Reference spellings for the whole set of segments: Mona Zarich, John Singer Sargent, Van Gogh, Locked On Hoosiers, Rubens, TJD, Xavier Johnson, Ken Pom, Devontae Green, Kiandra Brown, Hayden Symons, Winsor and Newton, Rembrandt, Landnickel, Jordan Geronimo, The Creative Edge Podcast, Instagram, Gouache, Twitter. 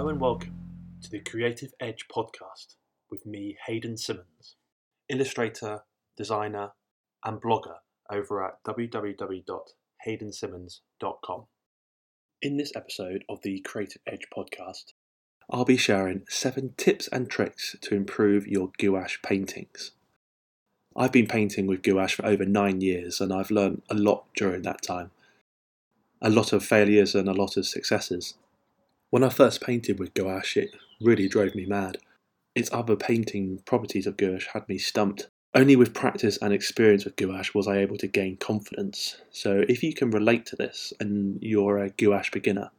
Hello and welcome to the Creative Edge Podcast with me, Hayden Symons, illustrator, designer and blogger over at www.haydensymons.com. In this episode of the Creative Edge Podcast, I'll be sharing 7 tips and tricks to improve your gouache paintings. I've been painting with gouache for over 9 years and I've learned a lot during that time. A lot of failures and a lot of successes. When I first painted with gouache, it really drove me mad. Its other painting properties of gouache had me stumped. Only with practice and experience with gouache was I able to gain confidence. So if you can relate to this and you're a gouache beginner,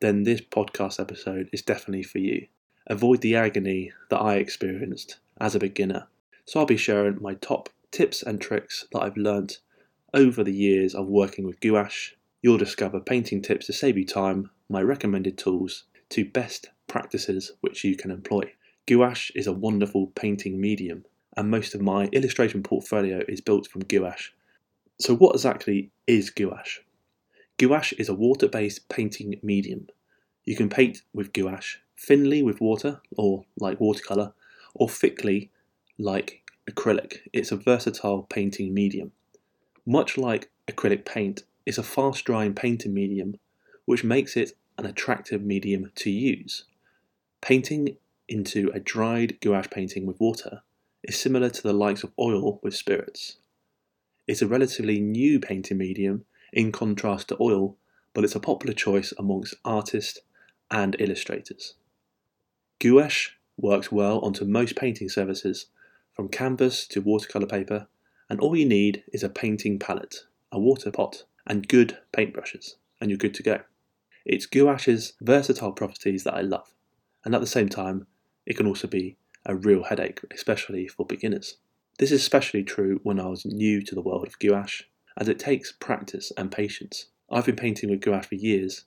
then this podcast episode is definitely for you. Avoid the agony that I experienced as a beginner. So I'll be sharing my top tips and tricks that I've learnt over the years of working with gouache. You'll discover painting tips to save you time, my recommended tools to best practices which you can employ. Gouache is a wonderful painting medium and most of my illustration portfolio is built from gouache. So what exactly is gouache? Gouache is a water-based painting medium. You can paint with gouache thinly with water or like watercolour or thickly like acrylic. It's a versatile painting medium. Much like acrylic paint, it's a fast-drying painting medium which makes it an attractive medium to use. Painting into a dried gouache painting with water is similar to the likes of oil with spirits. It's a relatively new painting medium in contrast to oil, but it's a popular choice amongst artists and illustrators. Gouache works well onto most painting surfaces, from canvas to watercolour paper, and all you need is a painting palette, a water pot, and good paintbrushes, and you're good to go. It's gouache's versatile properties that I love, and at the same time, it can also be a real headache, especially for beginners. This is especially true when I was new to the world of gouache, as it takes practice and patience. I've been painting with gouache for years,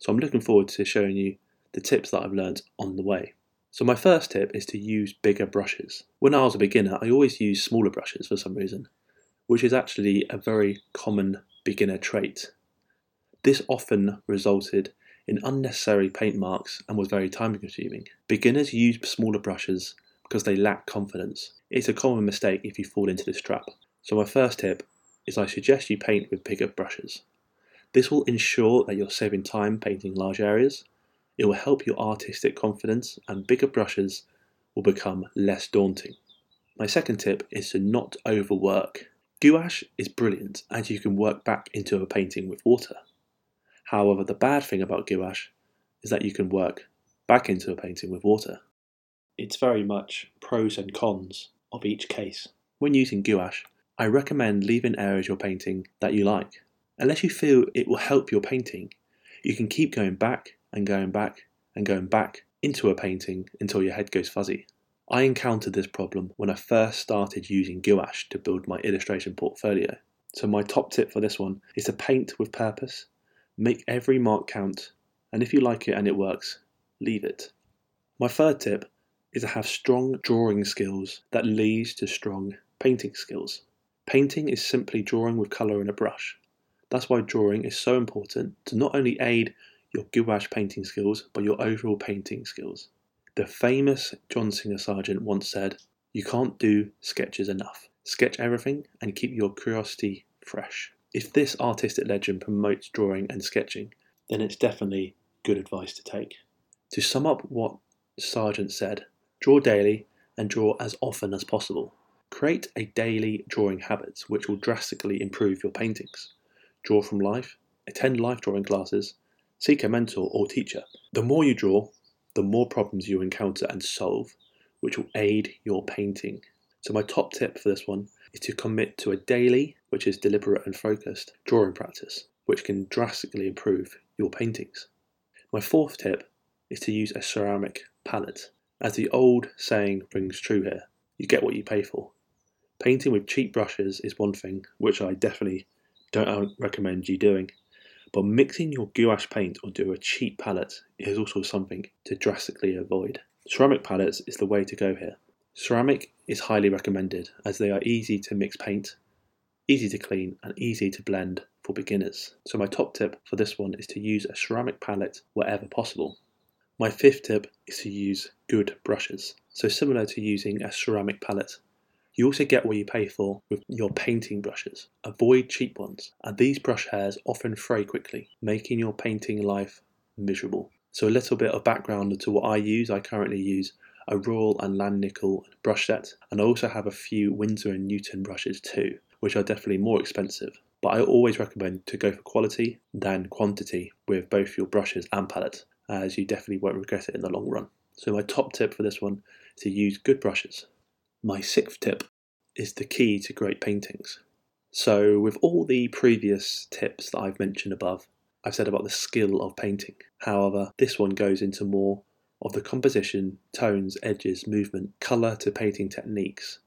so I'm looking forward to showing you the tips that I've learned on the way. So my first tip is to use bigger brushes. When I was a beginner, I always used smaller brushes for some reason, which is actually a very common beginner trait. This often resulted in unnecessary paint marks and was very time consuming. Beginners use smaller brushes because they lack confidence. It's a common mistake if you fall into this trap. So my first tip is I suggest you paint with bigger brushes. This will ensure that you're saving time painting large areas. It will help your artistic confidence and bigger brushes will become less daunting. My second tip is to not overwork. Gouache is brilliant as you can work back into a painting with water. However, the bad thing about gouache is that you can work back into a painting with water. It's very much pros and cons of each case. When using gouache, I recommend leaving areas of your painting that you like. Unless you feel it will help your painting, you can keep going back and going back and going back into a painting until your head goes fuzzy. I encountered this problem when I first started using gouache to build my illustration portfolio. So my top tip for this one is to paint with purpose. Make every mark count, and if you like it and it works, leave it. My third tip is to have strong drawing skills that leads to strong painting skills. Painting is simply drawing with colour and a brush. That's why drawing is so important to not only aid your gouache painting skills, but your overall painting skills. The famous John Singer Sargent once said, "You can't do sketches enough. Sketch everything and keep your curiosity fresh." If this artistic legend promotes drawing and sketching, then it's definitely good advice to take. To sum up what Sargent said, draw daily and draw as often as possible. Create a daily drawing habit which will drastically improve your paintings. Draw from life, attend life drawing classes, seek a mentor or teacher. The more you draw, the more problems you encounter and solve, which will aid your painting. So my top tip for this one is to commit to a daily, which is deliberate and focused, drawing practice, which can drastically improve your paintings. My fourth tip is to use a ceramic palette. As the old saying rings true here, you get what you pay for. Painting with cheap brushes is one thing, which I definitely don't recommend you doing, but mixing your gouache paint onto a cheap palette is also something to drastically avoid. Ceramic palettes is the way to go here. Ceramic is highly recommended as they are easy to mix paint, easy to clean and easy to blend for beginners. So my top tip for this one is to use a ceramic palette wherever possible. My fifth tip is to use good brushes, so similar to using a ceramic palette. You also get what you pay for with your painting brushes. Avoid cheap ones, and these brush hairs often fray quickly, making your painting life miserable. So a little bit of background into what I use. I currently use a Royal and Landnickel brush set, and I also have a few Winsor and Newton brushes too, which are definitely more expensive. But I always recommend to go for quality than quantity with both your brushes and palette, as you definitely won't regret it in the long run. So my top tip for this one is to use good brushes. My sixth tip is the key to great paintings. So with all the previous tips that I've mentioned above, I've said about the skill of painting. However, this one goes into more of the composition, tones, edges, movement, colour to painting techniques,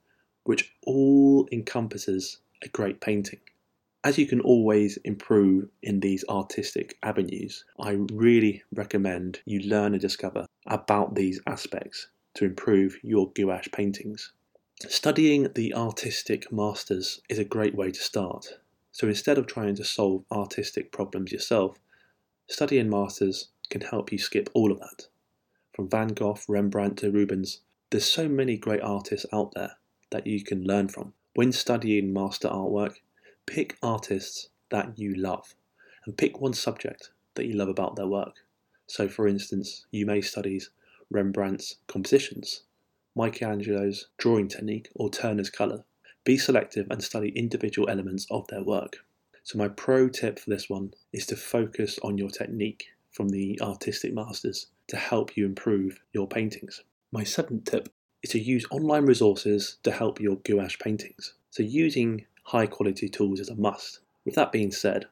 which all encompasses a great painting. As you can always improve in these artistic avenues, I really recommend you learn and discover about these aspects to improve your gouache paintings. Studying the artistic masters is a great way to start. So instead of trying to solve artistic problems yourself, studying masters can help you skip all of that. From Van Gogh, Rembrandt to Rubens, there's so many great artists out there that you can learn from. When studying master artwork, pick artists that you love and pick one subject that you love about their work. So for instance, you may study Rembrandt's compositions, Michelangelo's drawing technique, or Turner's colour. Be selective and study individual elements of their work. So my pro tip for this one is to focus on your technique from the artistic masters to help you improve your paintings. My seventh tip is to use online resources to help your gouache paintings. So using high quality tools is a must. With that being said,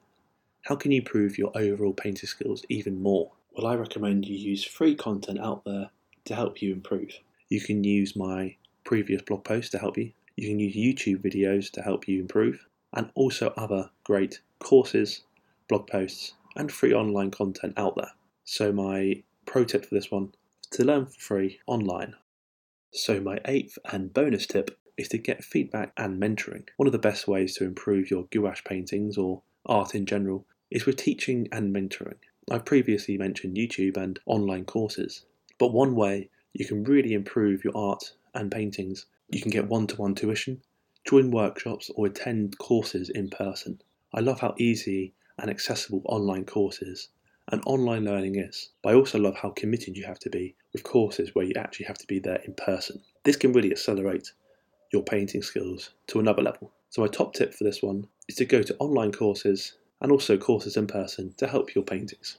how can you improve your overall painting skills even more? Well, I recommend you use free content out there to help you improve. You can use my previous blog post to help you. You can use YouTube videos to help you improve, and also other great courses, blog posts, and free online content out there. So my pro tip for this one is to learn for free online. So my eighth and bonus tip is to get feedback and mentoring. One of the best ways to improve your gouache paintings or art in general is with teaching and mentoring. I previously mentioned YouTube and online courses, but one way you can really improve your art and paintings, you can get one-to-one tuition, join workshops, or attend courses in person. I love how easy and accessible online courses and online learning is, but I also love how committed you have to be with courses where you actually have to be there in person. This can really accelerate your painting skills to another level. So my top tip for this one is to go to online courses and also courses in person to help your paintings.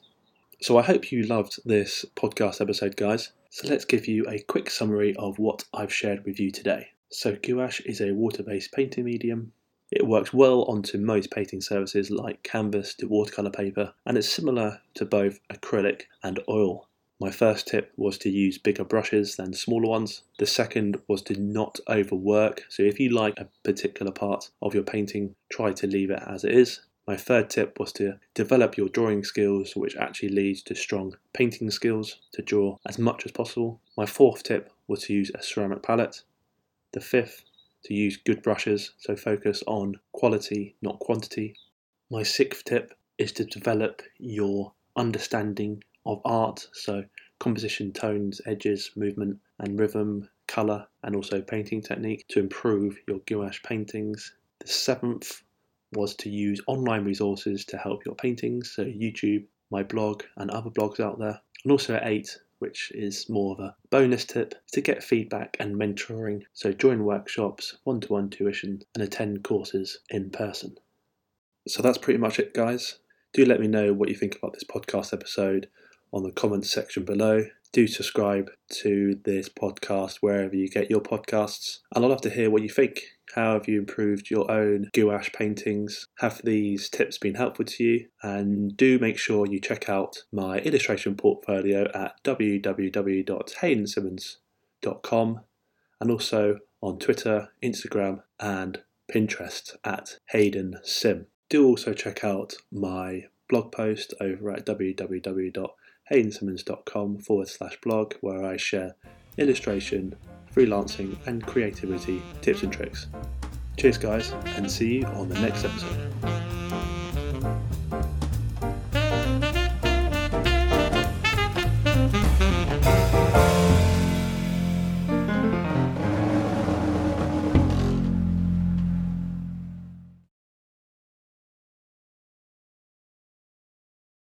So I hope you loved this podcast episode, guys. So let's give you a quick summary of what I've shared with you today. So gouache is a water-based painting medium. It works well onto most painting surfaces like canvas to watercolour paper, and it's similar to both acrylic and oil. My first tip was to use bigger brushes than smaller ones. The second was to not overwork. So if you like a particular part of your painting, try to leave it as it is. My third tip was to develop your drawing skills, which actually leads to strong painting skills, to draw as much as possible. My fourth tip was to use a ceramic palette. The fifth, to use good brushes, so focus on quality, not quantity. My sixth tip is to develop your understanding of art, so composition, tones, edges, movement and rhythm, colour, and also painting technique to improve your gouache paintings. The seventh was to use online resources to help your paintings, so YouTube, my blog, and other blogs out there. And also at 8, which is more of a bonus tip, is to get feedback and mentoring, so join workshops, one-to-one tuition, and attend courses in person. So that's pretty much it, guys. Do let me know what you think about this podcast episode on the comments section below. Do subscribe to this podcast wherever you get your podcasts, and I'd love to hear what you think. How have you improved your own gouache paintings? Have these tips been helpful to you? And do make sure you check out my illustration portfolio at www.haydensimmons.com, and also on Twitter, Instagram and Pinterest at Hayden Sim. Do also check out my blog post over at www.haydensimmons.com/blog, where I share illustration, freelancing and creativity tips and tricks. Cheers guys, and see you on the next episode.